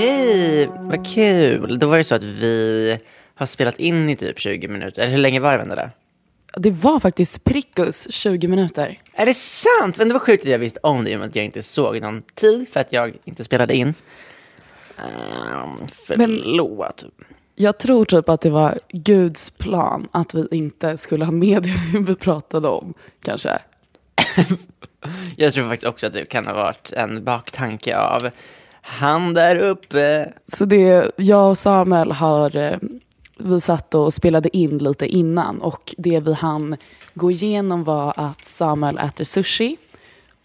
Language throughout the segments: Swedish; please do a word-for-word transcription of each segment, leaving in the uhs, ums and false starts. Okej, vad kul. Då var det så att vi har spelat in i typ tjugo minuter. Eller hur länge var det, Vendela? Det var faktiskt prickus tjugo minuter. Är det sant? Men det var sjukt att jag visste om det, i och med att jag inte såg någon tid för att jag inte spelade in. Um, förlåt. Men jag tror typ att det var Guds plan att vi inte skulle ha med det vi pratade om, kanske. Jag tror faktiskt också att det kan ha varit en baktanke av han där uppe. Så det, jag och Samuel har, vi satt och spelade in lite innan, och det vi hann gå igenom var att Samuel äter sushi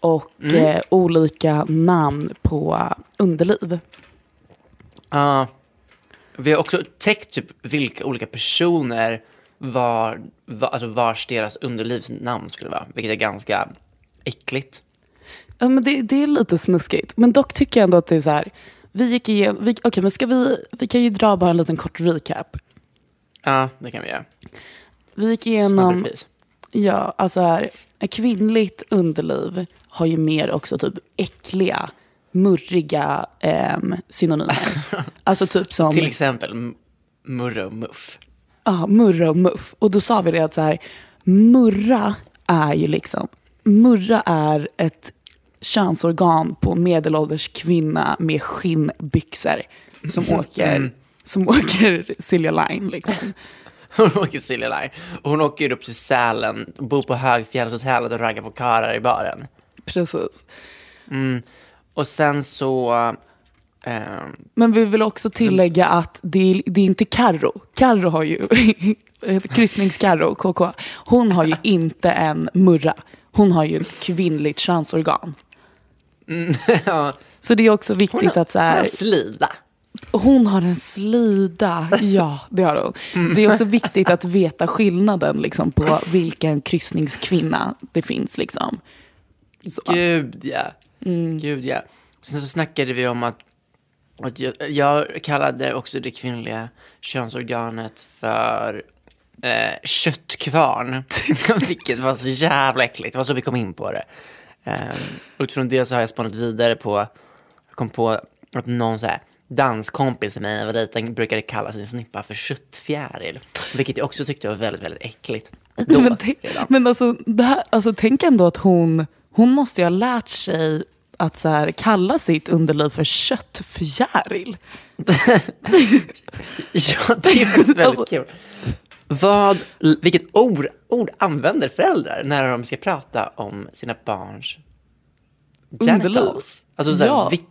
och mm. eh, olika namn på underliv. Ja, uh, vi har också täckt typ vilka olika personer var, var, alltså vars deras underlivsnamn skulle vara, vilket är ganska äckligt. Ja, men det, det är lite snuskigt. Men dock tycker jag ändå att det är så här. Vi gick igen. Okej, okay, men ska vi, vi kan ju dra bara en liten kort recap. Ja, det kan vi göra. Vi gick igenom. Ja, alltså här. Kvinnligt underliv har ju mer också typ äckliga, murriga eh, synonymer. Alltså typ som till exempel murra och muff. Ja, murra och muff. Och då sa vi det att så här, murra är ju liksom, murra är ett könsorgan på medelålders kvinna med skinnbyxor som åker mm. som åker Silja Line liksom. Hon åker Silja Line. Hon åker upp till Sälen, bor på Högfjällshotellet och raggar på karlar i baren. Precis. Mm. Och sen så eh... men vi vill också tillägga att det, det är inte Karro. Karro har ju kryssningskarro K K. Hon har ju inte en murra. Hon har ju ett kvinnligt könsorgan. Mm, ja. Så det är också viktigt har, att så här, hon har en slida. Hon har en slida. Ja, det har hon. Mm. Det är också viktigt att veta skillnaden liksom, på vilken kryssningskvinna det finns liksom. Så. Gud ja. Mm. Gud ja. Sen så snackade vi om att, att jag, jag kallade också det kvinnliga könsorganet för Eh, köttkvarn. Vilket var så jävla äckligt. Det var så vi kom in på det. eh, Utifrån det så har jag spannat vidare på, jag kom på att någon så här danskompis i mig när jag var liten brukade kalla sin snippa för köttfjäril, vilket jag också tyckte var väldigt, väldigt äckligt då. Men, t- men alltså, det här, alltså tänk ändå att hon Hon måste ju ha lärt sig att så här, kalla sitt underliv för köttfjäril. Ja, det är väldigt alltså, kul. Vad, vilket ord, ord använder föräldrar när de ska prata om sina barns genitals? Alltså så här, ja. Vi,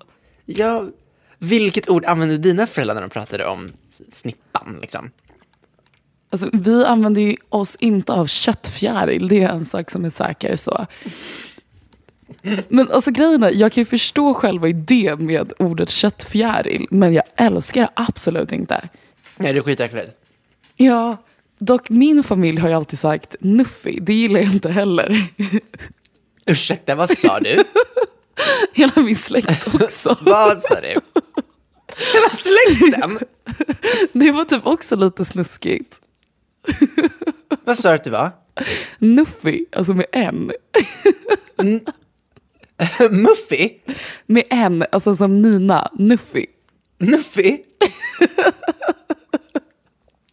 ja, vilket ord använder dina föräldrar när de pratade om snippan? Liksom? Alltså, vi använder ju oss inte av köttfjäril. Det är en sak som är säker. Så. Men alltså grejen är, jag kan ju förstå själva idén med ordet köttfjäril, men jag älskar absolut inte. Nej, det är skitäckligt. Ja, dock min familj har ju alltid sagt nuffi, det gillar jag inte heller. Ursäkta, vad sa du? Hela min släkt också. Vad sa du? Hela släkten? Det var typ också lite snuskigt. Vad sa du att det var? Nuffi, alltså med en. N- Muffy? Med en, alltså som Nina. Nuffy. Nuffy?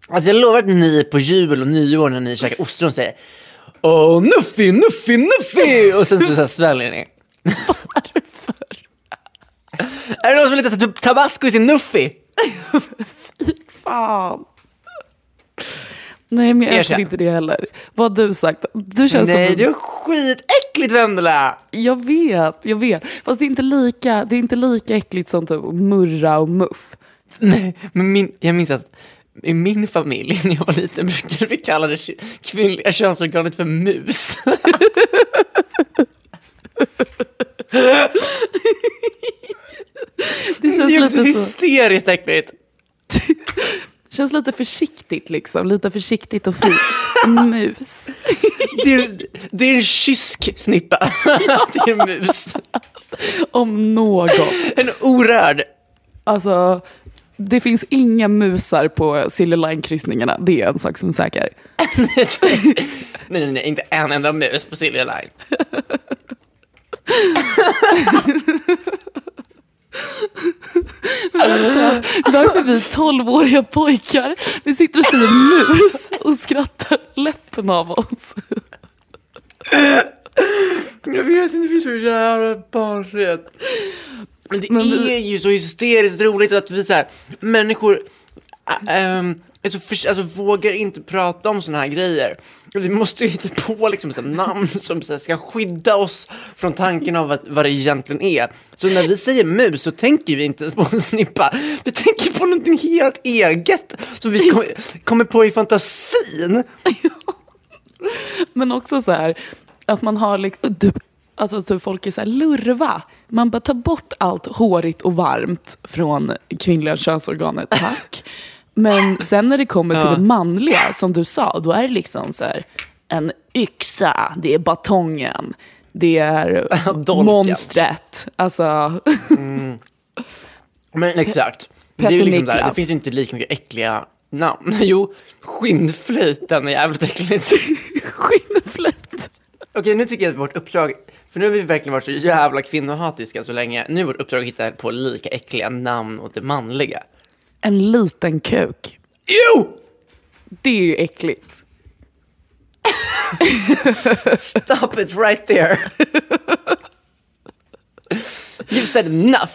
Alltså jag lovar att ni på jul och nyår när ni käkar ostron säger åh, Nuffy, Nuffy, Nuffy! Och sen så, så sväljer ni. Varför? Är det någon som letar typ tabasco i sin Nuffy? Fy fan. Nej, men jag älskar inte det heller. Vad har du sagt? Du känns Nej, som... det är skitäckligt, Vendela. Jag vet, jag vet. Fast det är inte lika, det är inte lika äckligt som typ murra och muff. Nej, men min, jag minns att i min familj, när jag var liten, brukade vi kalla det kvinnliga könsorganet för mus. Det känns det är lite hysteriskt så... äckligt. Känns lite försiktigt liksom, lite försiktigt och fint. Mus. Det är, det är en kysk snippa. Det är en mus. Om något. En orörd. Alltså, det finns inga musar på Silja Line-kryssningarna. Det är en sak som är säker. nej, nej, nej, inte en enda mus på Silja Line. Varför vi tolvåriga pojkar, vi sitter och ser en mus och skrattar läppen av oss. Jag vet inte, vi så jävla barnrätt. Men det Men vi... är ju så hysteriskt roligt att vi så här, människor ähm, alltså, för, alltså vågar inte prata om såna här grejer. Vi måste ju hitta på liksom ett namn som så här, ska skydda oss från tanken av att, vad det egentligen är. Så när vi säger mus så tänker vi inte på en snippa. Vi tänker på någonting helt eget som vi kom, kommer på i fantasin. Men också så här att man har liksom, alltså typ folk är så här lurva. Man bara tar bort allt hårigt och varmt från kvinnliga könsorganet, tack. Men sen när det kommer till ja. det manliga, som du sa, då är det liksom så här, en yxa, det är batongen, det är monstret. Alltså... mm. Men exakt. Det, är ju liksom där, det finns ju inte lika mycket äckliga namn. Jo, skinnflöjten är jävligt äckligt. Skinnflöjt. Okej, nu tycker jag att vårt uppdrag... För nu har vi verkligen varit så jävla kvinnohatiska så länge. Nu är vårt uppdrag att hitta på lika äckliga namn och det manliga. En liten kuk. Jo! Det är ju äckligt. Stop it right there. You've said enough.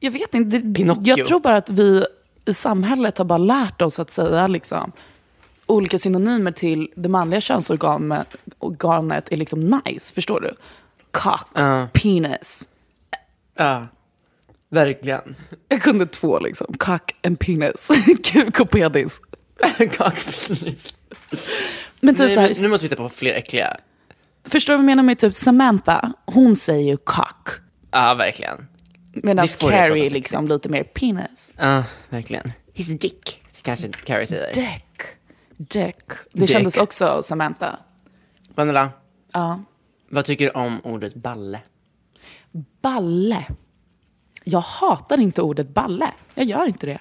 Jag vet inte. Det, jag tror bara att vi i samhället har bara lärt oss att säga liksom, olika synonymer till det manliga könsorganet är liksom nice. Förstår du? Cock, uh. penis. Ja. Uh. Verkligen. Jag kunde två liksom. Cock and penis. Kuk och pedis. Cock penis. Men typ nej, så här, nu måste vi titta på fler äckliga. Förstår du vad jag menar med typ Samantha? Hon säger ju cock. Ja, verkligen. Medan Carrie liksom lite mer penis. Ja, verkligen. His dick. Kanske Carrie säger. Dick. Dick. Det dick. Kändes också Samantha. Vanilla. Ja. Vad tycker du om ordet balle? Balle. Jag hatar inte ordet balle. Jag gör inte det.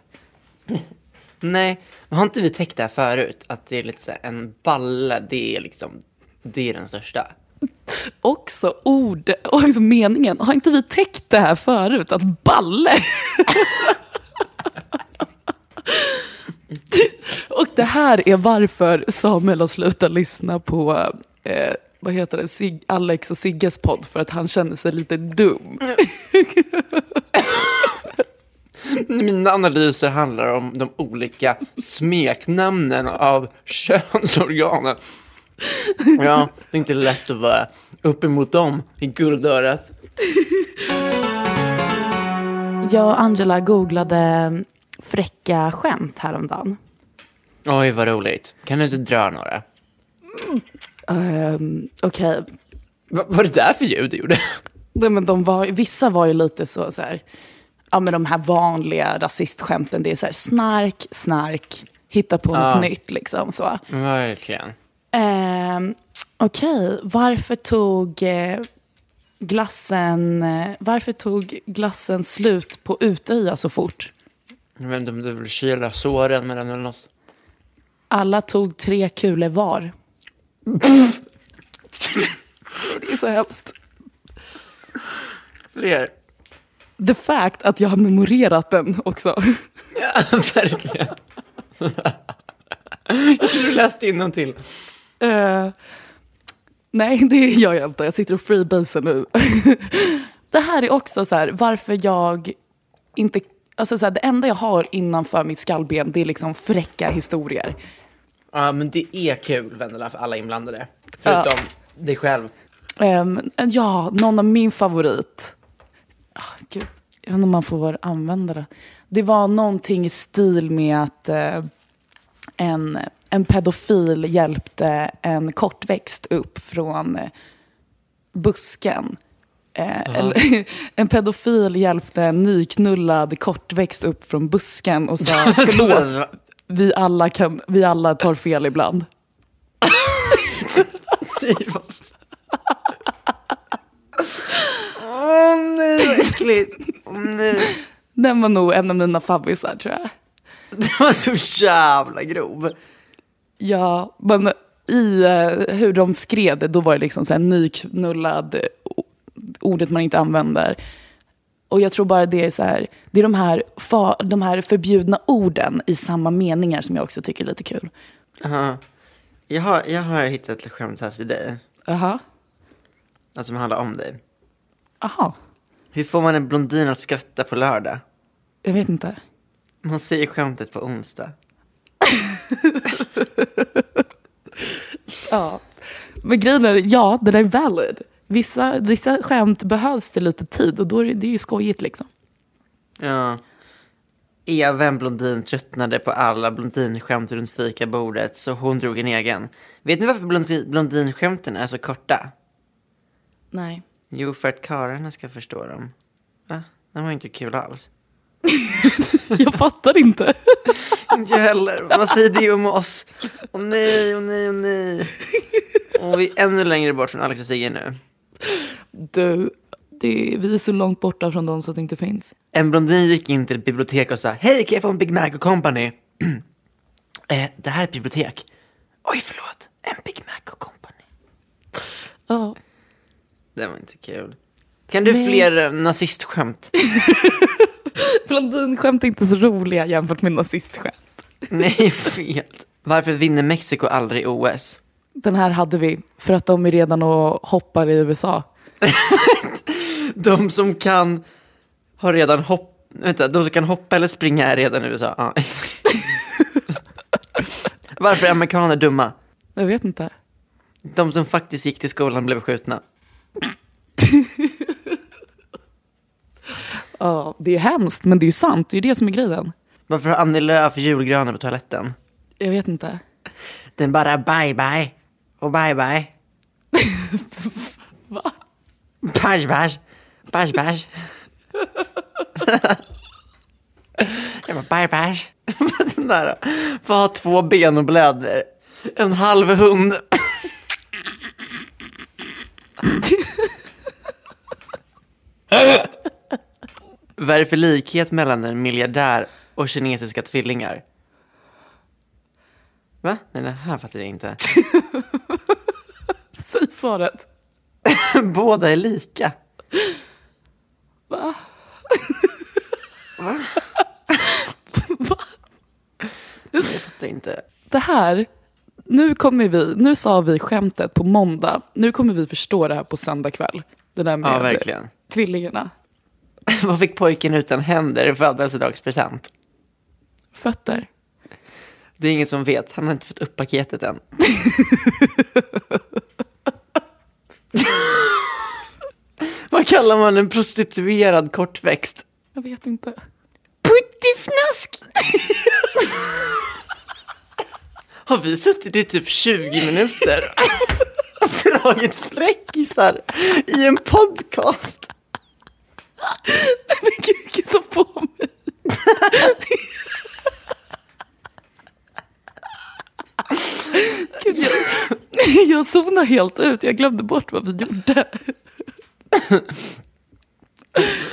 Nej, men har inte vi täckt det här förut? Att det är lite så här, en balle, det är liksom, det är den största. Också ord, också meningen. Har inte vi täckt det här förut? Att balle. Och det här är varför Samuel har slutat lyssna på... Eh, vad heter det? Sig- Alex och Sigges podd för att han känner sig lite dum. Mina analyser handlar om de olika smeknamnen av könsorganen. Ja, det är inte lätt att vara uppemot dem i guldörat. Jag och Angela googlade fräcka skämt häromdagen. Oj, vad roligt. Kan du inte dra några? Mm. Um, Okej, okay. Vad var det där för ljud du gjorde? Nej, men de var, vissa var ju lite så, så här, ja, men de här vanliga rasistskämten, det är så här, snark, snark, hitta på ja. något nytt liksom så. Verkligen. Eh, Okej, okay. varför tog eh, glassen eh, varför tog glassen slut på Utöja så fort? Jag vet inte om du vill kyla såren med den eller något. Alla tog tre kulor var. Mm. Det är så hemskt. Fler. The fact att jag har memorerat den också. Ja, verkligen. Jag tror du läste in någon till. Uh, nej, det gör jag inte. Jag sitter och freebasar nu. Det här är också så här, varför jag inte... Alltså så här, det enda jag har innanför mitt skallben, det är liksom fräcka historier. Ja, men det är kul, Vendela, för alla inblandade. Förutom uh, dig själv. Um, ja, någon av min favorit. Oh, Gud, jag vet inte om man får använda det. Det var någonting i stil med att eh, en, en pedofil hjälpte en kortväxt upp från eh, busken. Eh, eller, en pedofil hjälpte en nyknullad kortväxt upp från busken och sa förlåt, vi alla, kan, vi alla tar fel ibland. Åh nej, vad äckligt. Åh nej. Den var nog en av mina fabbisar, tror jag. Den var så jävla grov. Ja, men i eh, hur de skrev det, då var det liksom så här nyknullad, ordet man inte använder. Och jag tror bara det är så här, det är de här, fa, de här förbjudna orden i samma meningar som jag också tycker är lite kul. Uh-huh. Jag har, jag har hittat ett skämt här för dig. Jaha. Uh-huh. Alltså som handlar om dig. Aha. Hur får man en blondin att skratta på lördag? Jag vet inte. Man säger skämtet på onsdag. Ja. Men grejen är, ja, det där är valid. Vissa, vissa skämt behövs det lite tid och då är det, det är ju skojigt liksom. Ja. Även blondin tröttnade på alla blondinskämt runt fikabordet så hon drog en egen. Vet ni varför blond- blondinskämten är så korta? Nej. Jo, för att karlarna ska förstå dem. Va? Den var inte kul alls. Jag fattar inte. Inte heller. Vad säger det om oss? Åh oh, nej, åh oh, nej, åh oh, nej. Och vi är ännu längre bort från Alex och Sigge nu. Du, det är, vi är så långt borta från dem så att det inte finns. En blondin gick in till ett bibliotek och sa hej, kan jag få en Big Mac och Company? eh, det här är ett bibliotek. Oj, förlåt. En Big Mac och Company. Ja. Oh. Det var inte kul. Kan du Nej. fler nazistskämt? Blondinskämt är inte så roliga jämfört med nazistskämt. Nej, fel. Varför vinner Mexiko aldrig O S? Den här hade vi. För att de är redan och hoppar i U S A. De som kan har redan hopp... Vänta, de som kan hoppa eller springa är redan i U S A. Ah. Varför är amerikaner dumma? Jag vet inte. De som faktiskt gick till skolan blev skjutna. Ja, det är hemskt, men det är ju sant. Det är ju det som är grejen. Varför har Annie Lööf julgröna på toaletten? Jag vet inte. Den bara bye bye. Och bye bye. Va? Bash bash. Bash bash. Jag bara bye bash. Den där då. Får ha två ben och blöder. En halv hund. Vad är det för likhet mellan en miljardär och kinesiska tvillingar? Va? Nej, det här fattar jag inte. Säg svaret. Båda är lika. Va? Va? Va? Jag fattar inte. Det här... Nu kommer vi, nu sa vi skämtet på måndag. Nu kommer vi förstå det här på söndag kväll. Det där med ja, verkligen. Tvillingarna. Vad fick pojken utan händer i födelsedagspresent? Fötter. Det är ingen som vet. Han har inte fått upp paketet än. Vad kallar man en prostituerad kortväxt? Jag vet inte. Puttifnask! Har vi suttit i typ tjugo minuter? Uppdraget fräckisar i en podcast. Men gud, kissa på mig. Gud, jag, jag zonade helt ut. Jag glömde bort vad vi gjorde.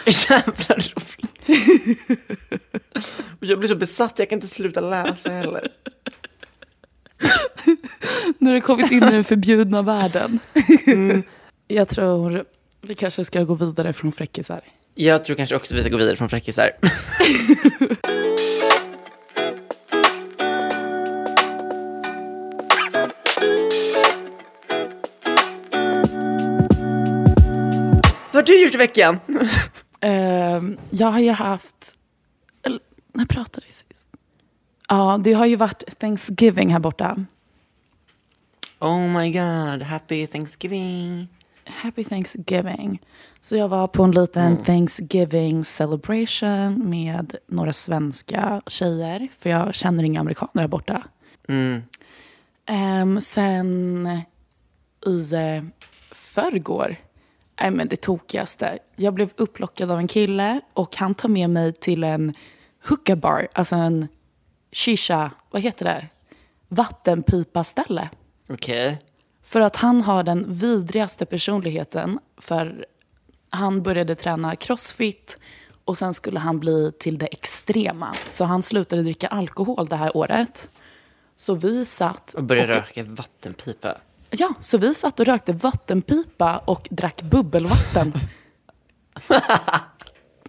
Jävla roligt. Jag blir så besatt, jag kan inte sluta läsa heller. Nu har det kommit in i den förbjudna världen. Mm. Jag tror vi kanske ska gå vidare från fräckisar. Jag tror kanske också vi ska gå vidare från fräckisar. Vad har du gjort i veckan? Uh, jag har ju haft... Eller, när pratade vi sist? Ja, uh, det har ju varit Thanksgiving här borta. Oh my god, happy Thanksgiving. Happy Thanksgiving. Så jag var på en liten mm. Thanksgiving celebration med några svenska tjejer. För jag känner inga amerikaner här borta. Mm. Um, sen i uh, förrgår... Nej, men det tokigaste. Jag blev upplockad av en kille och han tar med mig till en hookah bar. Alltså en shisha, vad heter det? Vattenpipa-ställe. Okej. Okay. För att han har den vidrigaste personligheten. För han började träna crossfit och sen skulle han bli till det extrema. Så han slutade dricka alkohol det här året. Så vi satt... Och började och... röka vattenpipa. Ja, så vi satt och rökte vattenpipa och drack bubbelvatten.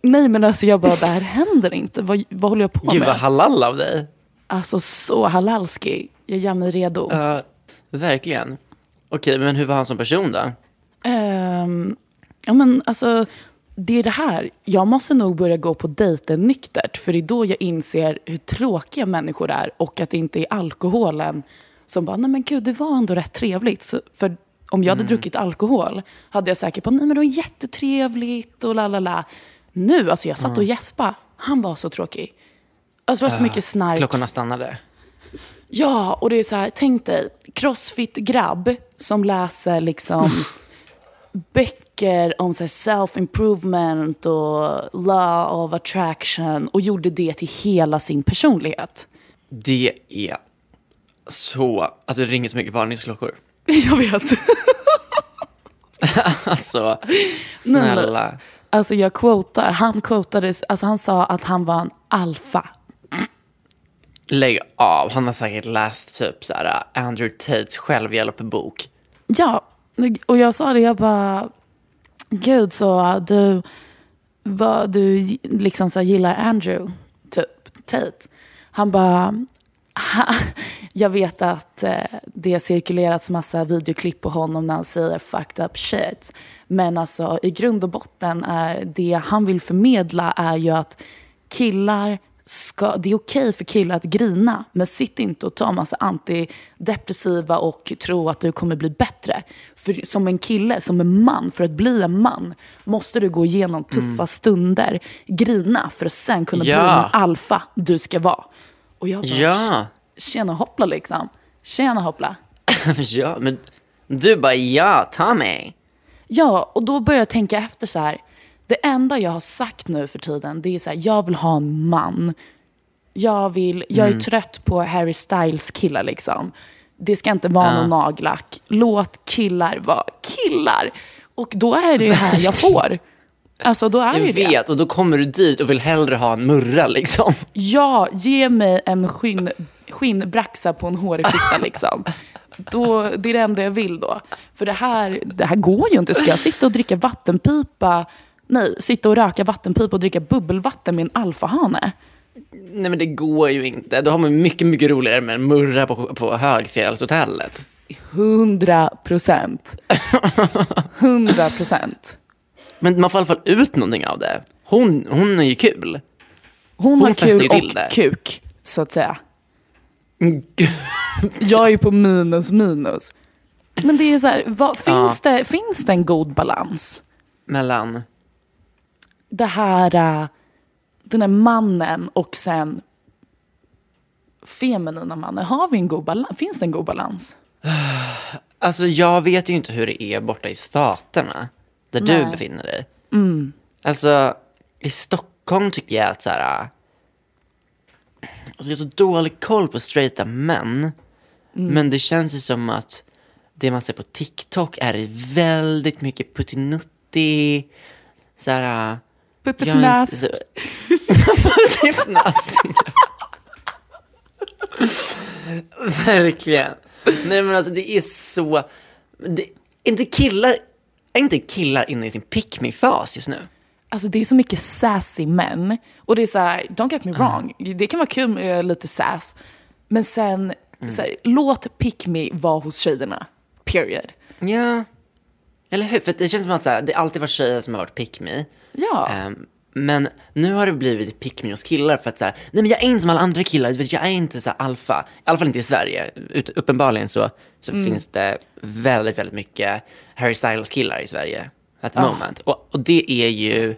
Nej, men alltså jag bara, det här händer inte. Vad, vad håller jag på med? Gud, vad halal av dig. Alltså, så halalski. Jag gör mig redo. Uh, verkligen. Okej, men hur var han som person då? Um, ja, men alltså, det är det här. Jag måste nog börja gå på dejter nyktert. För det är då jag inser hur tråkiga människor är och att det inte är alkoholen som bara, nej men gud, det var ändå rätt trevligt. Så, för om jag hade mm. druckit alkohol hade jag säkert på, nej men det var jättetrevligt och lalala. Nu, alltså jag satt mm. och gäspa. Han var så tråkig. Alltså det var så uh, mycket snark. Klockorna stannade. Ja, och det är så här, tänk dig, crossfit-grabb som läser liksom böcker om så här, self-improvement och law of attraction och gjorde det till hela sin personlighet. Det är... Så, alltså det ringer så mycket varningsklockor. Jag vet. Alltså, snälla. Nej, alltså jag quotar, han quotades, alltså han sa att han var en alfa. Lägg av, han har säkert läst typ så här Andrew Tates självhjälpbok. Ja, och jag sa det, jag bara, gud så du, vad du liksom så gillar Andrew, typ Tate. Han bara... Jag vet att det cirkulerats massa videoklipp på honom när han säger fucked up shit. Men alltså i grund och botten är det han vill förmedla är ju att killar ska, det är okej för killar att grina, men sitt inte och ta massa antidepressiva och tro att du kommer bli bättre. För som en kille, som en man, för att bli en man måste du gå igenom tuffa mm. stunder, grina för att sen kunna ja. bli en alfa du ska vara. Och jag bara, ja. tjena hoppla liksom. Tjena hoppla. Ja, men du bara, ja, ta mig. Ja, och då börjar jag tänka efter så här. Det enda jag har sagt nu för tiden, det är så här, jag vill ha en man. Jag vill, jag mm. är trött på Harry Styles killar liksom. Det ska inte vara uh. någon nagellack. Låt killar vara killar. Och då är det ju här jag får. Alltså, då är jag vet, det. Och då kommer du dit och vill hellre ha en murra liksom. Ja, ge mig en skinn, skinnbraxa på en hårig fitta liksom. Då, det är det enda jag vill då. För det här, det här går ju inte. Ska jag sitta och dricka vattenpipa? Nej, sitta och röka vattenpipa och dricka bubbelvatten med en alfahane. Nej, men det går ju inte. Då har man mycket, mycket roligare med en murra på, på Högfjällshotellet. Hundra procent. Hundra procent. Men man får i alla fall ut någonting av det. Hon, hon är ju kul. Hon, hon har kul och det. Kuk, så att säga. Jag är ju på minus minus. Men det är så här, vad, finns, ja. det, finns det en god balans? Mellan? Det här, den här mannen och sen feminina mannen. Har vi en god balans? Finns det en god balans? Alltså jag vet ju inte hur det är borta i staterna där Nej. Du befinner dig. Mm. Alltså i Stockholm tycker jag att så här, alltså jag har så dålig koll på straighta män. Mm. Men det känns ju som att det man ser på TikTok är väldigt mycket puttinutti. Så här puttifnask. Puttifnask. Verkligen. Nej men alltså det är så det, inte killar inte killar inne i sin pick me fas just nu. Alltså det är så mycket sassy män. Och det är så här, don't get me wrong, mm. det kan vara kul med lite sass. Men sen mm. så här, låt pick me vara hos tjejerna. Period. Ja. Eller hur? För det känns som att så här, det alltid var tjejer som har varit pick me. Ja. um, Men nu har det blivit pick me hos killar. För att såhär, nej men jag är inte som alla andra killar. Jag är inte såhär alfa. I alla fall inte i Sverige. Ut, uppenbarligen så, så mm. finns det väldigt, väldigt mycket Harry Styles killar i Sverige at the oh. moment. Och, och det är ju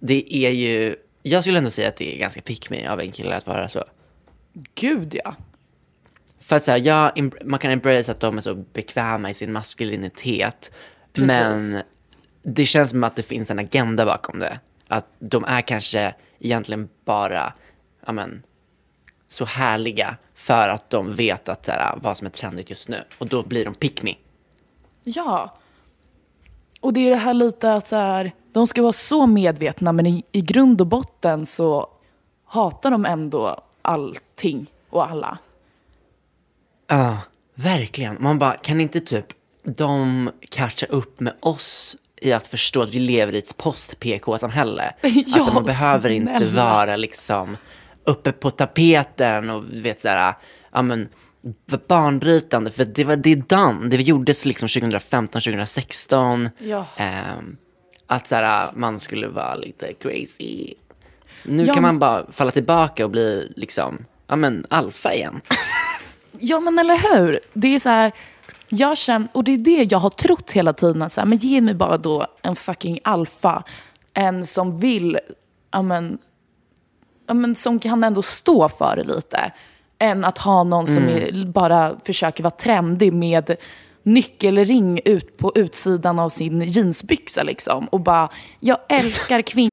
Det är ju jag skulle ändå säga att det är ganska pick me av en kille att vara så. Gud ja. För att såhär, ja, man kan embrace att de är så bekväma i sin maskulinitet. Precis. Men det känns som att det finns en agenda bakom det. Att de är kanske egentligen bara amen, så härliga för att de vet att, här, vad som är trendigt just nu. Och då blir de pick me. Ja. Och det är det här lite att så här, de ska vara så medvetna. Men i, i grund och botten så hatar de ändå allting och alla. Ja, uh, verkligen. Man bara, kan inte typ de catcha upp med oss i att förstå att vi lever i ett post-P K-samhälle. Ja, alltså man behöver snälla. Inte vara liksom uppe på tapeten och vet såhär, ja men barnbrytande, för det var det dan, det gjordes liksom tjugohundrafemton tjugohundrasexton. Ja. Eh, att såhär, man skulle vara lite crazy. Nu ja, kan man bara falla tillbaka och bli liksom, ja men alfa igen. Ja men eller hur? Det är så här. Jag känner, och det är det jag har trott hela tiden, så här, men ge mig bara då en fucking alfa, en som vill, ja men, ja men som kan ändå stå för det lite, än att ha någon mm. som är, bara försöker vara trendig med nyckelring ut på utsidan av sin jeansbyxa liksom, och bara jag älskar kvinnor.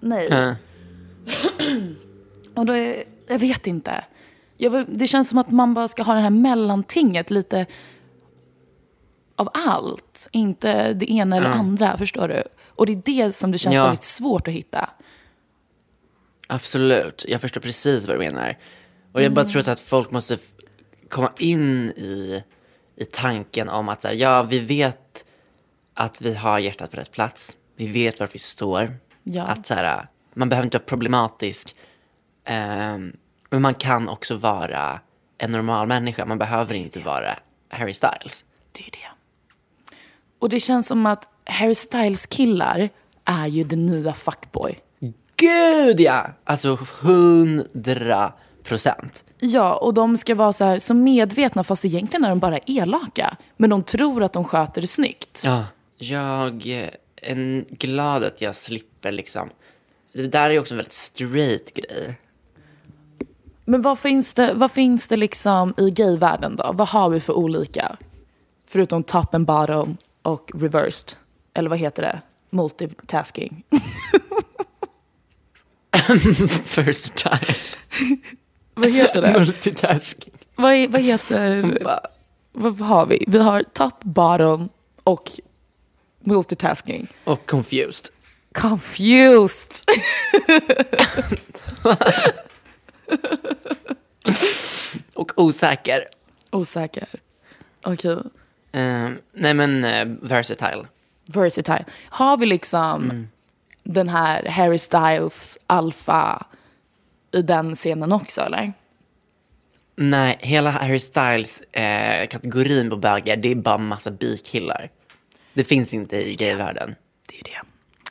Nej. Mm. Och då är, jag vet inte. Jag, det känns som att man bara ska ha det här mellantinget lite av allt, inte det ena eller mm. andra, förstår du? Och det är det som det känns ja. väldigt svårt att hitta. Absolut. Jag förstår precis vad du menar. Och jag mm. bara tror så att folk måste f- komma in i i tanken om att så här, ja, vi vet att vi har hjärtat på rätt plats. Vi vet var vi står. Ja. Att så här, man behöver inte vara problematisk, eh, men man kan också vara en normal människa. Man behöver inte vara Harry Styles. Det är det. Och det känns som att Harry Styles killar är ju den nya fuckboy. Gud ja! Alltså hundra procent. Ja, och de ska vara så här så medvetna, fast egentligen är de bara elaka. Men de tror att de sköter det snyggt. Ja, jag är glad att jag slipper liksom. Det där är också en väldigt straight grej. Men vad finns det, vad finns det liksom i gayvärlden då? Vad har vi för olika? Förutom top and bottom och reversed. Eller vad heter det? Multitasking. First time. Vad heter det? Multitasking. Vad, vad heter... Vad har vi? Vi har top, bottom och multitasking. Och confused. Confused. Och osäker. Osäker. Okej. Okay. Uh, nej men uh, versatile. Versatile. Har vi liksom mm. den här Harry Styles alfa i den scenen också eller? Nej, hela Harry Styles eh, kategorin på bögar, det är bara massa bikillar. Det finns inte i gayvärlden. Det är det.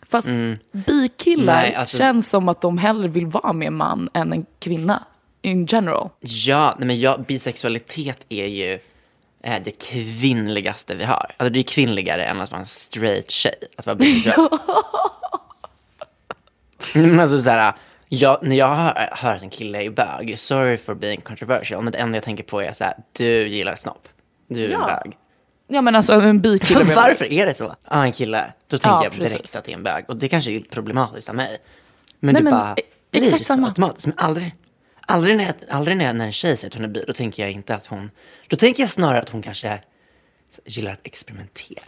Fast mm. bikillar nej, alltså... känns som att de hellre vill vara med en man än en kvinna in general. Ja, nej men ja, bisexualitet är ju eh, det kvinnligaste vi har. Alltså det är kvinnligare än att vara en straight tjej, att vara bisexuell. Men alltså så här, jag, när jag hör, hör att en kille är bög, sorry for being controversial, men det enda jag tänker på är så här, du gillar snopp. Du är ja. en bög. Ja men alltså en bikille. Varför är det så? Ja ah, en kille. Då tänker ja, jag direkt precis. Att det är en bög. Och det kanske är problematiskt av mig. Men nej, det men, bara e- blir exakt så samma. Automatiskt. Men aldrig, aldrig, när, aldrig när, när en tjej säger att hon är bi, då tänker jag inte att hon... Då tänker jag snarare att hon kanske gillar att experimentera.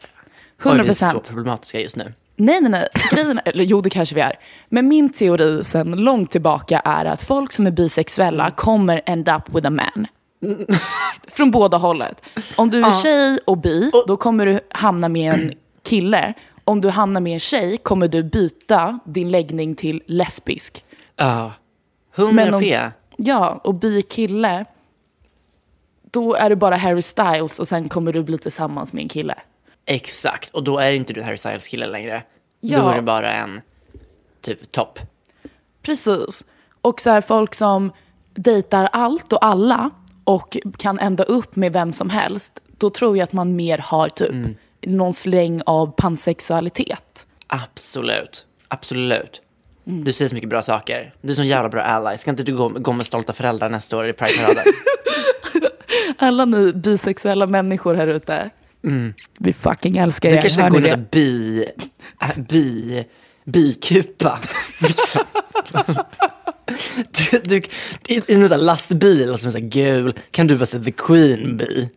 hundra procent. Och vi är så problematiska just nu. Nej, nej, nej. Grejen, eller, jo, det kanske vi är. Men min teori sedan långt tillbaka är att folk som är bisexuella kommer end up with a man. Från båda hållet. Om du är tjej och bi, då kommer du hamna med en kille. Om du hamnar med en tjej kommer du byta din läggning till lesbisk. Ja, hundra procent. Ja, och bi-kille, då är du bara Harry Styles och sen kommer du bli tillsammans med en kille. Exakt, och då är inte du Harry Styles kille längre. Ja. Då är det bara en typ topp. Precis. Och så här folk som dejtar allt och alla och kan ända upp med vem som helst, då tror jag att man mer har typ mm. någon släng av pansexualitet. Absolut, absolut. Mm. Du säger så mycket bra saker. Du är så jävla bra ally. Ska inte du gå, gå med stolta föräldrar nästa år i Pride-paraden? Alla ni bisexuella människor här ute. Mm. Vi fucking älskar er. Du kanske går en bi, bi, bikupa. Liksom. Du, du, i en sån lastbil som är så gul, kan du vara så the queen bee?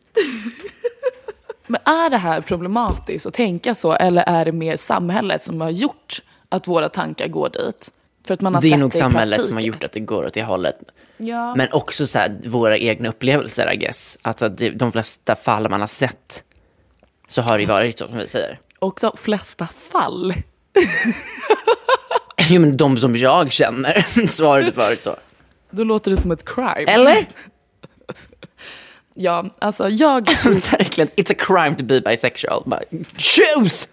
Men är det här problematiskt att tänka så, eller är det mer samhället som har gjort att våra tankar går dit? För att man har det är nog det samhället praktik. Som har gjort att det går åt det hållet. Ja. Men också så här, våra egna upplevelser, I guess. Alltså, de flesta fall man har sett så har det varit så, som vi säger. Också flesta fall. Jo, men de som jag känner så har det varit så. Då låter det som ett crime. Eller? Ja, alltså jag... Verkligen, it's a crime to be bisexual. But choose!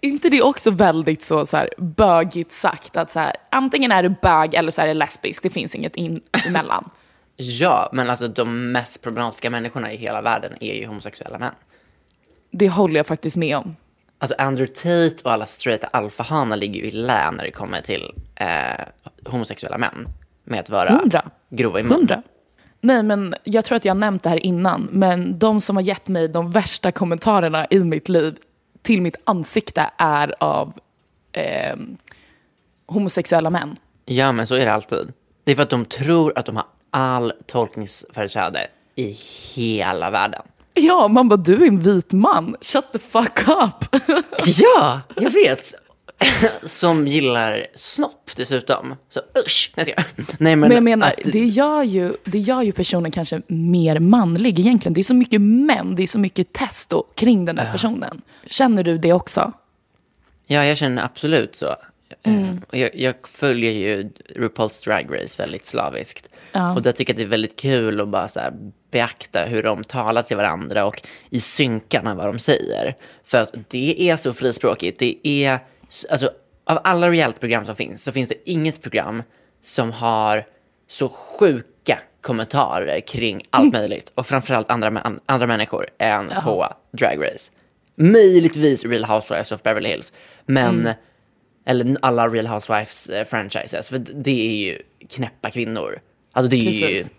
Inte det också väldigt så, så här, bögigt sagt? Att så här, antingen är du bög eller så är du lesbisk. Det finns inget in- emellan. Ja, men alltså de mest problematiska människorna i hela världen är ju homosexuella män. Det håller jag faktiskt med om. Alltså Andrew Tate och alla straighta alfahanar ligger ju i lä när det kommer till eh, homosexuella män. Med att vara hundra. Grova i mun. Hundra. Nej, men jag tror att jag nämnt det här innan. Men de som har gett mig de värsta kommentarerna i mitt liv till mitt ansikte är av eh, homosexuella män. Ja, men så är det alltid. Det är för att de tror att de har all tolkningsföreträde i hela världen. Ja, man bara, du är en vit man. Shut the fuck up. Ja, jag vet. Som gillar snopp dessutom. Så usch. Nej, men, men jag menar, att... det, gör ju, det gör ju personen kanske mer manlig egentligen. Det är så mycket män, det är så mycket testo kring den här uh. personen. Känner du det också? Ja, jag känner absolut så. Mm. Jag, jag följer ju RuPaul's Drag Race väldigt slaviskt. Ja. Och där tycker jag att det är väldigt kul att bara så här beakta hur de talar till varandra och i synkarna vad de säger. För att det är så frispråkigt. Det är, alltså, av alla realityprogram som finns så finns det inget program som har så sjuka kommentarer kring allt möjligt. Mm. Och framförallt andra, man, andra människor än Jaha. På Drag Race. Möjligtvis Real Housewives of Beverly Hills. Men... Mm. Eller alla Real Housewives-franchises. För det är ju knäppa kvinnor. Alltså det är Precis.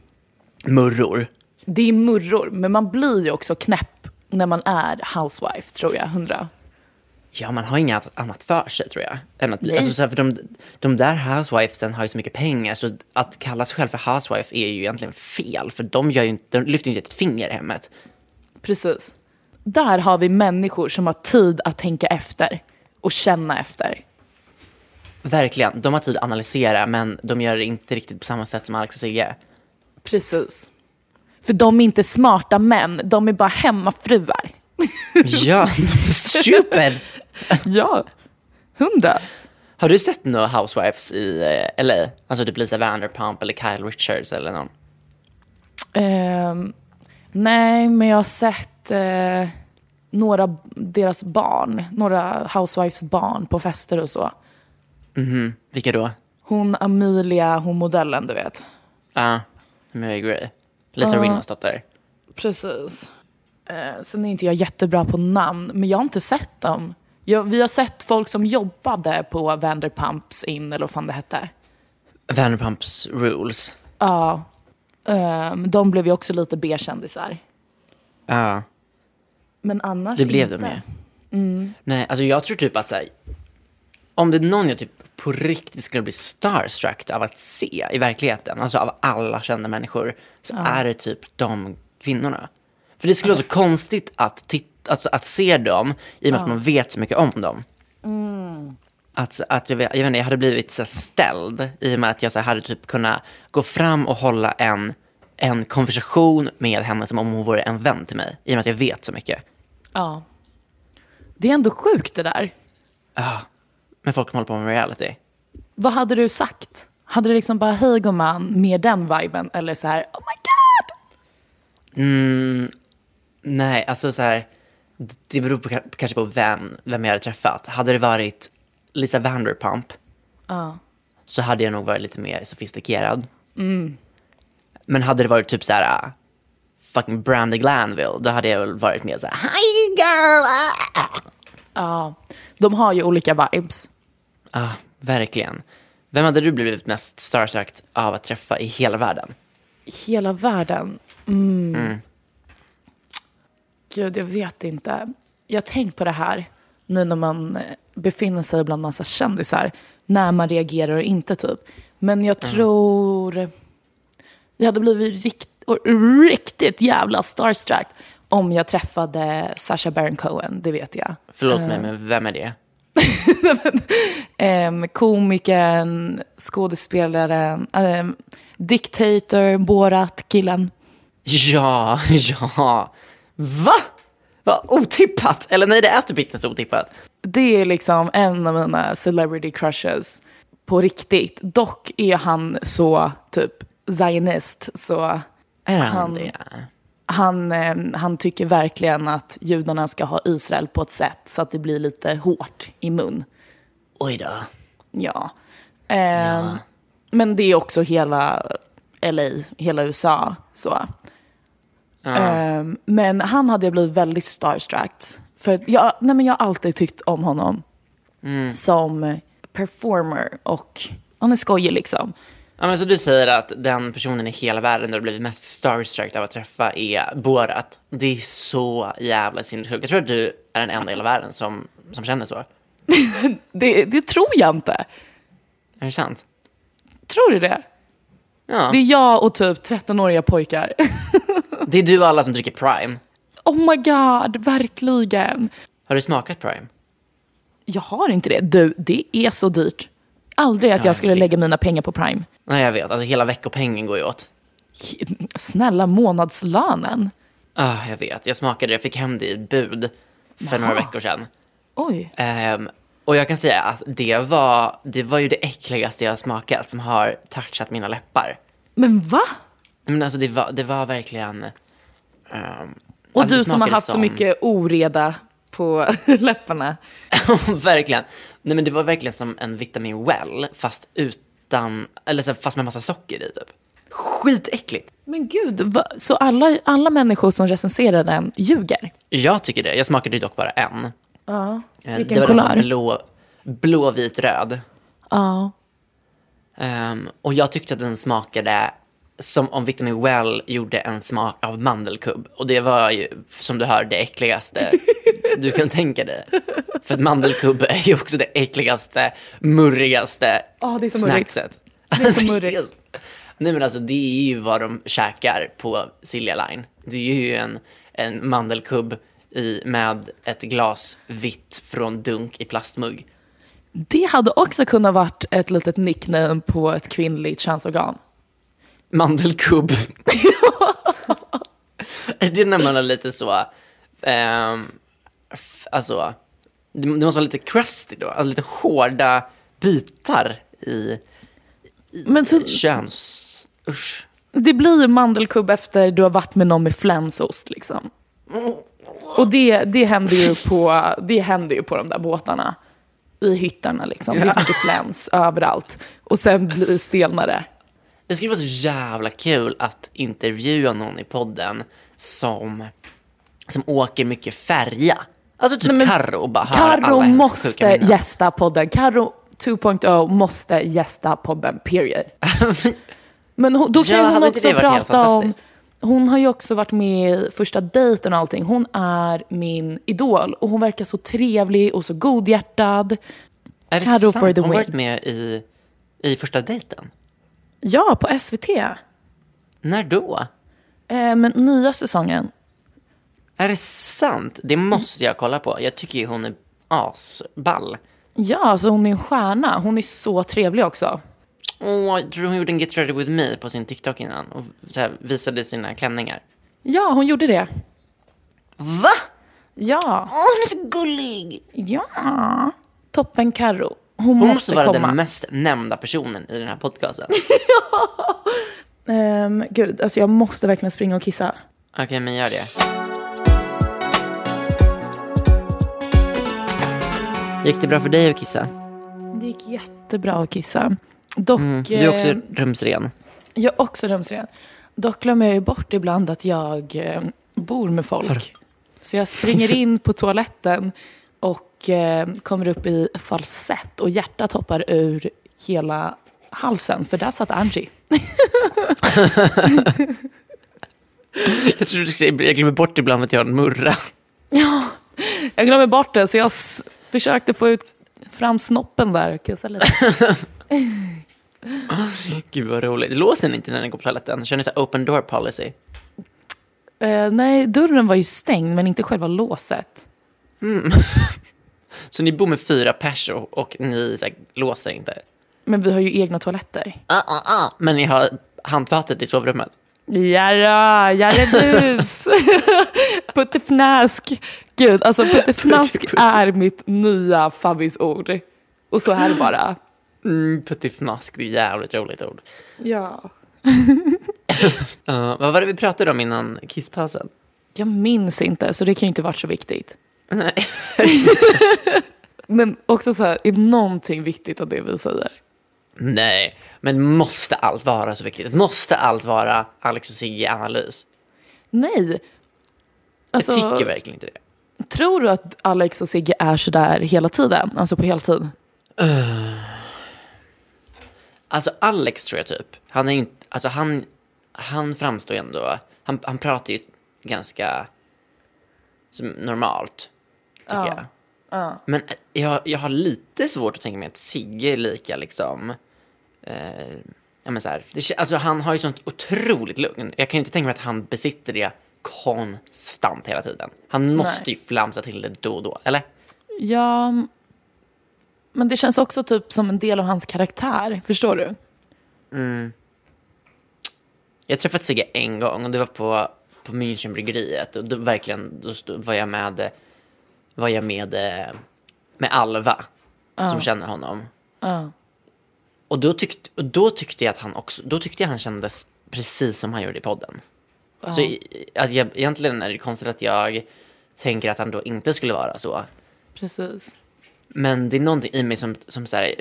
Ju murror. Det är murror, men man blir ju också knäpp när man är housewife, tror jag, hundra. Ja, man har inget annat för sig, tror jag. Än att bli. Alltså, så här, för de, de där housewivesen har ju så mycket pengar, så att kalla sig själv för housewife är ju egentligen fel. För de, gör ju inte, de lyfter ju inte ett finger i hemmet. Precis. Där har vi människor som har tid att tänka efter och känna efter. Verkligen, de har tid att analysera, men de gör det inte riktigt på samma sätt som Alex och Sigge. Precis. För de är inte smarta män, de är bara hemmafruar. Ja, de är stupid. Ja, hundra. Har du sett några housewives i L A? Alltså det blir så Vanderpump eller Kyle Richards eller någon? Uh, nej, men jag har sett uh, några deras barn, några housewives barn på fester och så. Mhm, vilka då? Hon Amelia, hon modellen, du vet. Ja, Amelia Gray. Lisa uh, Rinnas dotter. Precis. Eh, sen är inte jag jättebra på namn, men jag har inte sett dem. Jag, vi har sett folk som jobbade på Vanderpumps in, eller vad fan det hette. Vanderpumps Rules. Ja. Uh, eh, de blev ju också lite B-kändisar. Ja. Uh, men annars det blev inte. De ju. Mm. Nej, alltså jag tror typ att så här, om det är någon jag typ på riktigt skulle bli starstruck av att se i verkligheten, alltså av alla kända människor, så ja. Är det typ de kvinnorna. För det skulle vara ja. Så konstigt att, titta, alltså att se dem i och med ja. Att man vet så mycket om dem. Mm. Att, att jag, jag vet inte, jag hade blivit så ställd i och med att jag så hade typ kunnat gå fram och hålla en, en konversation med henne som om hon vore en vän till mig, i och med att jag vet så mycket. Ja. Det är ändå sjukt det där. Ja. Men folk håller på med reality. Vad hade du sagt? Hade du liksom bara hej gumman med den viben? Eller så här, oh my god! Mm, nej, alltså så här. Det beror på, kanske på vem, vem jag hade träffat. Hade det varit Lisa Vanderpump uh. så hade jag nog varit lite mer sofistikerad. Mm. Men hade det varit typ så här fucking Brandy Glanville, då hade jag väl varit mer så här, hi girl! Ja, uh. de har ju olika vibes. Ja, ah, verkligen. Vem hade du blivit mest starstruck av att träffa i hela världen? Hela världen? Mm. Mm. Gud, jag vet inte. Jag tänker på det här nu när man befinner sig bland massa kändisar. När man reagerar och inte typ. Men jag tror... Mm. Jag hade blivit rikt, riktigt jävla starstruck om jag träffade Sasha Baron Cohen, det vet jag. Förlåt mig, uh, men vem är det? um, komikern, skådespelaren, um, diktator, Borat, killen. Ja, ja. Va? Vad otippat? Eller nej, det är stupiktigt otippat. Det är liksom en av mina celebrity crushes på riktigt. Dock är han så typ zionist, så... Är han, han det? Han, han tycker verkligen att judarna ska ha Israel på ett sätt så att det blir lite hårt i mun. Oj då. Ja. Eh, ja. Men det är också hela L A, hela U S A. Så. Ja. Eh, men han hade blivit väldigt starstruck. För jag, nej men jag har alltid tyckt om honom mm. som performer och han är skojig liksom. Ja, men så du säger att den personen i hela världen där du blivit mest starstruck av att träffa är Borat. Det är så jävla sinnessjukt. Jag tror att du är den enda i hela världen som, som känner så. det, det tror jag inte. Är det sant? Tror du det? Ja. Det är jag och typ trettonåriga pojkar. Det är du och alla som dricker Prime. Oh my god, verkligen. Har du smakat Prime? Jag har inte det. Du, det är så dyrt. Aldrig att ja, jag skulle jag lägga mina pengar på Prime. Nej, jag vet. Alltså hela veckopengen går ju åt. Snälla månadslönen. Ah, jag vet. Jag smakade det. Jag fick hem det i bud för Jaha. Några veckor sedan. Oj. Um, Och jag kan säga att det var, det var ju det äckligaste jag har smakat som har touchat mina läppar. Men va? Men alltså det var, det var verkligen... Um, och alltså du som har haft som... så mycket oreda på läpparna. Verkligen. Nej, men det var verkligen som en vitamin well fast utan, eller så fast med massa socker i typ. Skitäckligt. Men gud, va? Så alla, alla människor som recenserar den ljuger? Jag tycker det. Jag smakade dock bara en. Ja, vilken det var liksom blå, blå, vit, röd. Ja. Um, och jag tyckte att den smakade som om vitamin well gjorde en smak av mandelkubb. Och det var ju, som du hör, det äckligaste du kan tänka dig. För att mandelkubb är ju också det äckligaste, murrigaste oh, det är så snackset. Det är så murrigt. Nej, men alltså det är ju vad de käkar på Silja Line. Det är ju en, en mandelkubb i, med ett glas vitt från dunk i plastmugg. Det hade också kunnat varit ett litet nickname på ett kvinnligt könsorgan. Mandelkubb. Det är nämligen lite så... Eh, f- alltså, det måste vara lite crusty då. Alltså lite hårda bitar i... Men så, köns. Usch. Det blir mandelkubb efter du har varit med någon med flänsost liksom. Och det, det händer ju på det händer ju på de där båtarna i hyttarna liksom. Ja. Det är så mycket fläns överallt och sen blir stelnare. Det skulle vara så jävla kul att intervjua någon i podden som som åker mycket färja. Alltså typ men, Karro och bara hör alla hennes måste sjuka minnen. Gästa podden. Karro två punkt noll måste gästa podden, period. Men hon, då kan ja, hon också prata om... Hon har ju också varit med i första dejten och allting. Hon är min idol. Och hon verkar så trevlig och så godhjärtad. Är det Cardo sant? Hon har varit med i, i första dejten? Ja, på S V T. När då? Eh, men nya säsongen. Är det sant? Det måste jag kolla på. Jag tycker ju hon är asball. Ja, så hon är en stjärna. Hon är så trevlig också. Åh, jag tror hon gjorde en Get Ready With Me på sin TikTok innan. Och så här visade sina klänningar. Ja, hon gjorde det. Va? Ja. Åh, hon är så gullig. Ja. Toppen Karro. Hon, hon måste, måste vara komma. Den mest nämnda personen i den här podcasten. Ja. Um, gud, alltså jag måste verkligen springa och kissa. Okej, okay, men gör det. Gick det bra för dig att kissa? Det gick jättebra att kissa. Dock, mm, du är också rumsren. Jag är också rumsren. Dock glömmer jag ju bort ibland att jag eh, bor med folk. Hör. Så jag springer in på toaletten och eh, kommer upp i falsett. Och hjärtat hoppar ur hela halsen. För där satt Angie. Jag tror du ska säga, jag glömmer bort ibland att jag har en murra. Ja, jag glömmer bort det så jag... S- Försökte få ut fram snoppen där och kissa lite. Gud vad roligt. Låser ni inte när ni går på toaletten? Kör ni så här open door policy? Uh, nej, dörren var ju stängd men inte själva låset. Mm. Så ni bor med fyra personer och ni så här, låser inte? Men vi har ju egna toaletter. Ah, ah, ah. Men ni har handfatet i sovrummet? Jada, jada dus. Puttefnask. Gud, alltså puttefnask är mitt nya favvisord. Och så här bara mm, puttefnask, det är jävligt roligt ord. Ja. uh, Vad var det vi pratade om innan kisspausen? Jag minns inte, så det kan ju inte varit så viktigt. Nej. Men också så här, är någonting viktigt av det vi säger? Nej, men måste allt vara så viktigt? Måste allt vara Alex och Sigge analys? Nej. Alltså, jag tycker verkligen inte det. Tror du att Alex och Sigge är så där hela tiden? Alltså på heltid? Uh. Alltså Alex tror jag typ. Han är inte, alltså han, han framstår ändå. Han, han pratar ju ganska som, normalt, tycker uh. jag. Uh. Men jag, jag har lite svårt att tänka mig att Sigge är lika liksom... Eh, ja men så här, det, alltså han har ju sånt otroligt lugn. Jag kan inte tänka mig att han besitter det konstant hela tiden. Han måste Nej. ju flamsa till det då och då, eller? Ja, men det känns också typ som en del av hans karaktär, förstår du? Mm. Jag träffade Sigge en gång och det var på, på Münchenbryggeriet. Och då, verkligen, då stod, var jag med... var jag med, med Alva uh. som känner honom. Uh. Och då tyckte, och då tyckte jag att han också, då tyckte jag han kändes precis som han gjorde i podden. Uh. Så att jag, egentligen är det konstigt att jag tänker att han då inte skulle vara så. Precis. Men det är någonting i mig som, som så här,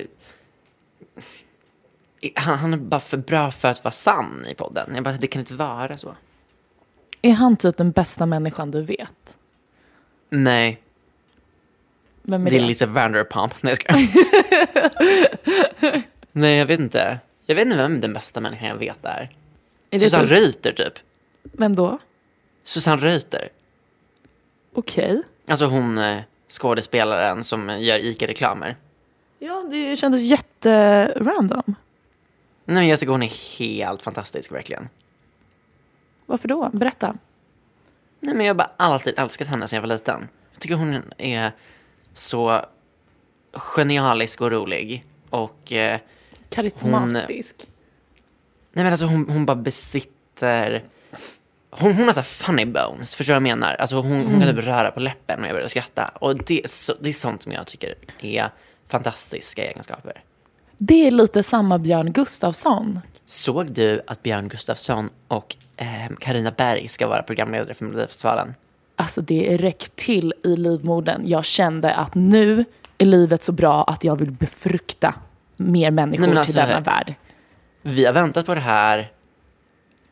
han, han är bara för bra för att vara sann i podden. Jag bara, det kan inte vara så. Är han typ den bästa människan du vet? Nej. Vem är det? Det är Lisa Vanderpump. Nej, jag Nej, jag vet inte. Jag vet inte vem den bästa människan jag vet är. är Susan typ... Reuter, typ. Vem då? Susan Reuter. Okej. Okay. Alltså hon, skådespelaren som gör ICA-reklamer. Ja, det kändes jätterandom. Nej, jag tycker hon är helt fantastisk, verkligen. Varför då? Berätta. Nej, men jag har bara alltid älskat henne sedan jag var liten. Jag tycker hon är så genialisk och rolig. Och eh, karismatisk. Hon, nej, men alltså hon, hon bara besitter... Hon, hon har så här funny bones, förstår jag menar? Alltså hon, mm. hon kan typ röra på läppen och jag börjar skratta. Och det, så, det är sånt som jag tycker är fantastiska egenskaper. Det är lite samma Björn Gustafsson. Såg du att Björn Gustafsson och eh, Carina Berg ska vara programledare för Melodifestivalen? Alltså det räckte till i livmodern. Jag kände att nu är livet så bra att jag vill befrukta mer människor Nej, alltså, till denna värld. Vi har väntat på det här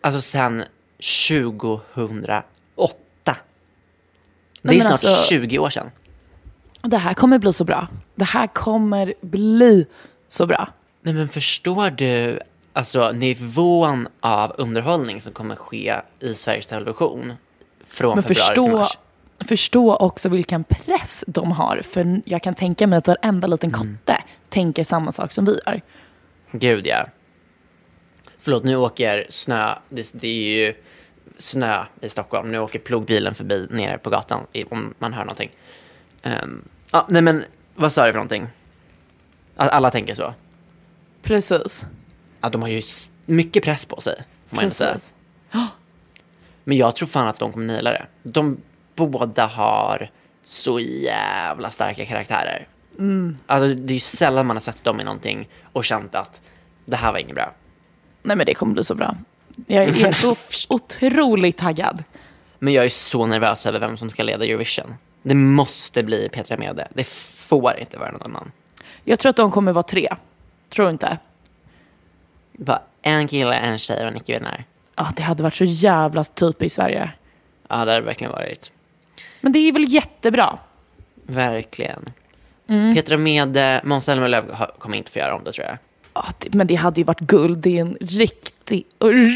alltså sen tjugohundraåtta. Det är Nej, snart alltså, tjugo år sedan. Det här kommer bli så bra. Det här kommer bli så bra. Nej men förstår du alltså nivån av underhållning som kommer ske i Sveriges Television från men februari förstå, till mars. Förstå också vilken press de har. För jag kan tänka mig att varenda liten kotte mm. tänker samma sak som vi gör. Gud ja. Förlåt, nu åker snö. Det, det är ju snö i Stockholm. Nu åker plogbilen förbi nere på gatan om man hör någonting. Um, ah, nej men, vad sa du för någonting? Att alla tänker så. Precis. Att de har ju mycket press på sig. Får man Precis. Inte säga. Men jag tror fan att de kommer nila det. De båda har så jävla starka karaktärer. Mm. Alltså det är ju sällan man har sett dem i någonting och känt att det här var inget bra. Nej men det kommer bli så bra. Jag är så otroligt taggad. Men jag är så nervös över vem som ska leda Eurovision. Det måste bli Petra Mede. Det får inte vara någon annan. Jag tror att de kommer vara tre. Tror inte. Bara en kille, en tjej och en icke-binär. Ja, det hade varit så jävla typ i Sverige. Ja, det hade verkligen varit. Men det är väl jättebra. Verkligen. Mm. Petra Mede, Måns Zelmerlöw kommer inte få göra om det, tror jag. Ja, det, men det hade ju varit guld. Det är en riktig,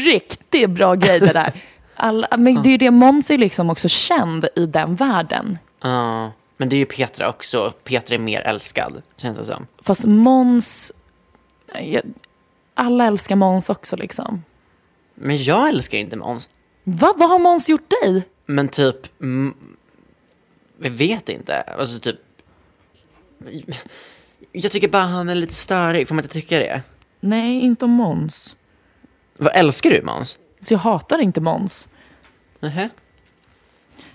riktigt bra grej det där. Alla, men det är ju det, Måns är liksom också känd i den världen. Ja, men det är ju Petra också. Petra är mer älskad, känns det som. Fast Måns... Alla älskar Måns också liksom. Men jag älskar inte Måns. Va? Vad har Måns gjort dig? Men typ... M- jag vet inte. Alltså typ... Jag tycker bara han är lite störig. Får man inte tycka det? Nej, inte om Måns. Vad älskar du Måns? Så jag hatar inte Måns. Nähä.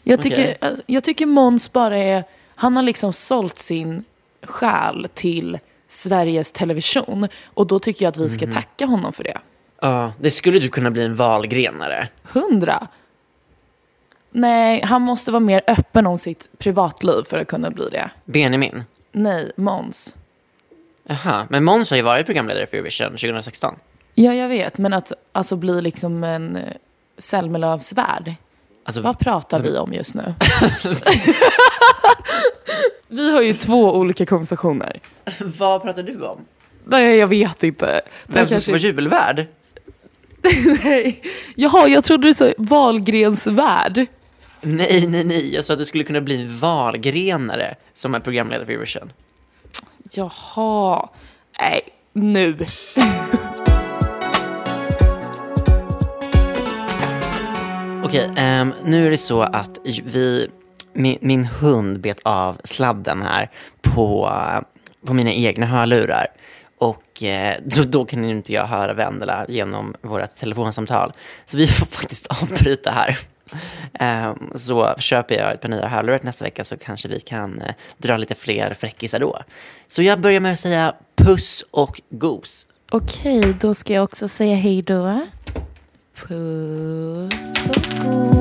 Jag tycker, okay. jag tycker Måns bara är... Han har liksom sålt sin själ till Sveriges Television. Och då tycker jag att vi ska mm. tacka honom för det. Ja, det skulle du kunna bli en valgrenare. Hundra. Nej, han måste vara mer öppen om sitt privatliv för att kunna bli det. Benjamin? Nej, Måns. Aha, men Måns har ju varit programledare för Eurovision tjugohundrasexton. Ja, jag vet. Men att alltså, bli liksom en Zelmerlöws värld. Alltså, vad pratar vi om just nu? Vi har ju två olika konversationer. Vad pratar du om? Nej, jag vet inte. Vem som ska vara jubelvärd? Nej. Jaha, jag trodde du sa valgrensvärd. Nej, nej, nej. Jag sa att det skulle kunna bli valgrenare som är programledare för Eurovision. Jaha. Nej, nu. Okej, um, nu är det så att vi... Min, min hund bet av sladden här på, på mina egna hörlurar. Och eh, då, då kan ju inte jag höra Vendela genom våra telefonsamtal. Så vi får faktiskt avbryta här. Um, så köper jag ett par nya hörlurar nästa vecka, så kanske vi kan uh, dra lite fler fräckisar då. Så jag börjar med att säga puss och gos. Okej, okay, då ska jag också säga hej då. Puss och gos.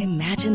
Imagine